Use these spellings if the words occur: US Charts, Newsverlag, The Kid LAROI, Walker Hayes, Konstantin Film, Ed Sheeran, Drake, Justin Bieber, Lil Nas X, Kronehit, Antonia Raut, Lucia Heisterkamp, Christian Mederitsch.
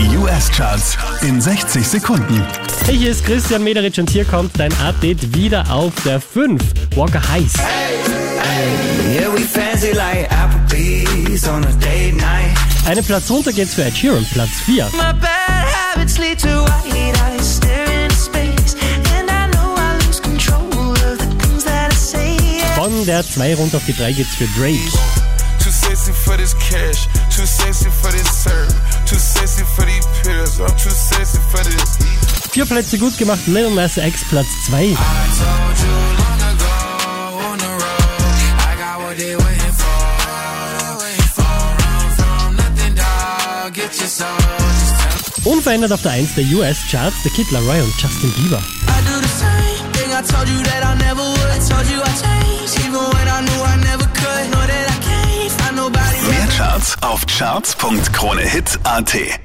Die US-Charts in 60 Sekunden. Hey, hier ist Christian Mederitsch und hier kommt dein Update wieder auf der 5. Walker Hayes. Einen Platz runter geht's für Ed Sheeran, Platz 4. Von der 2 runter auf die 3 geht's für Drake. Vier Plätze gut gemacht, Lil Nas X, Platz 2. Unverändert auf der 1 der US-Charts, The Kid LAROI und Justin Bieber. Mehr Charts auf charts.kronehit.at.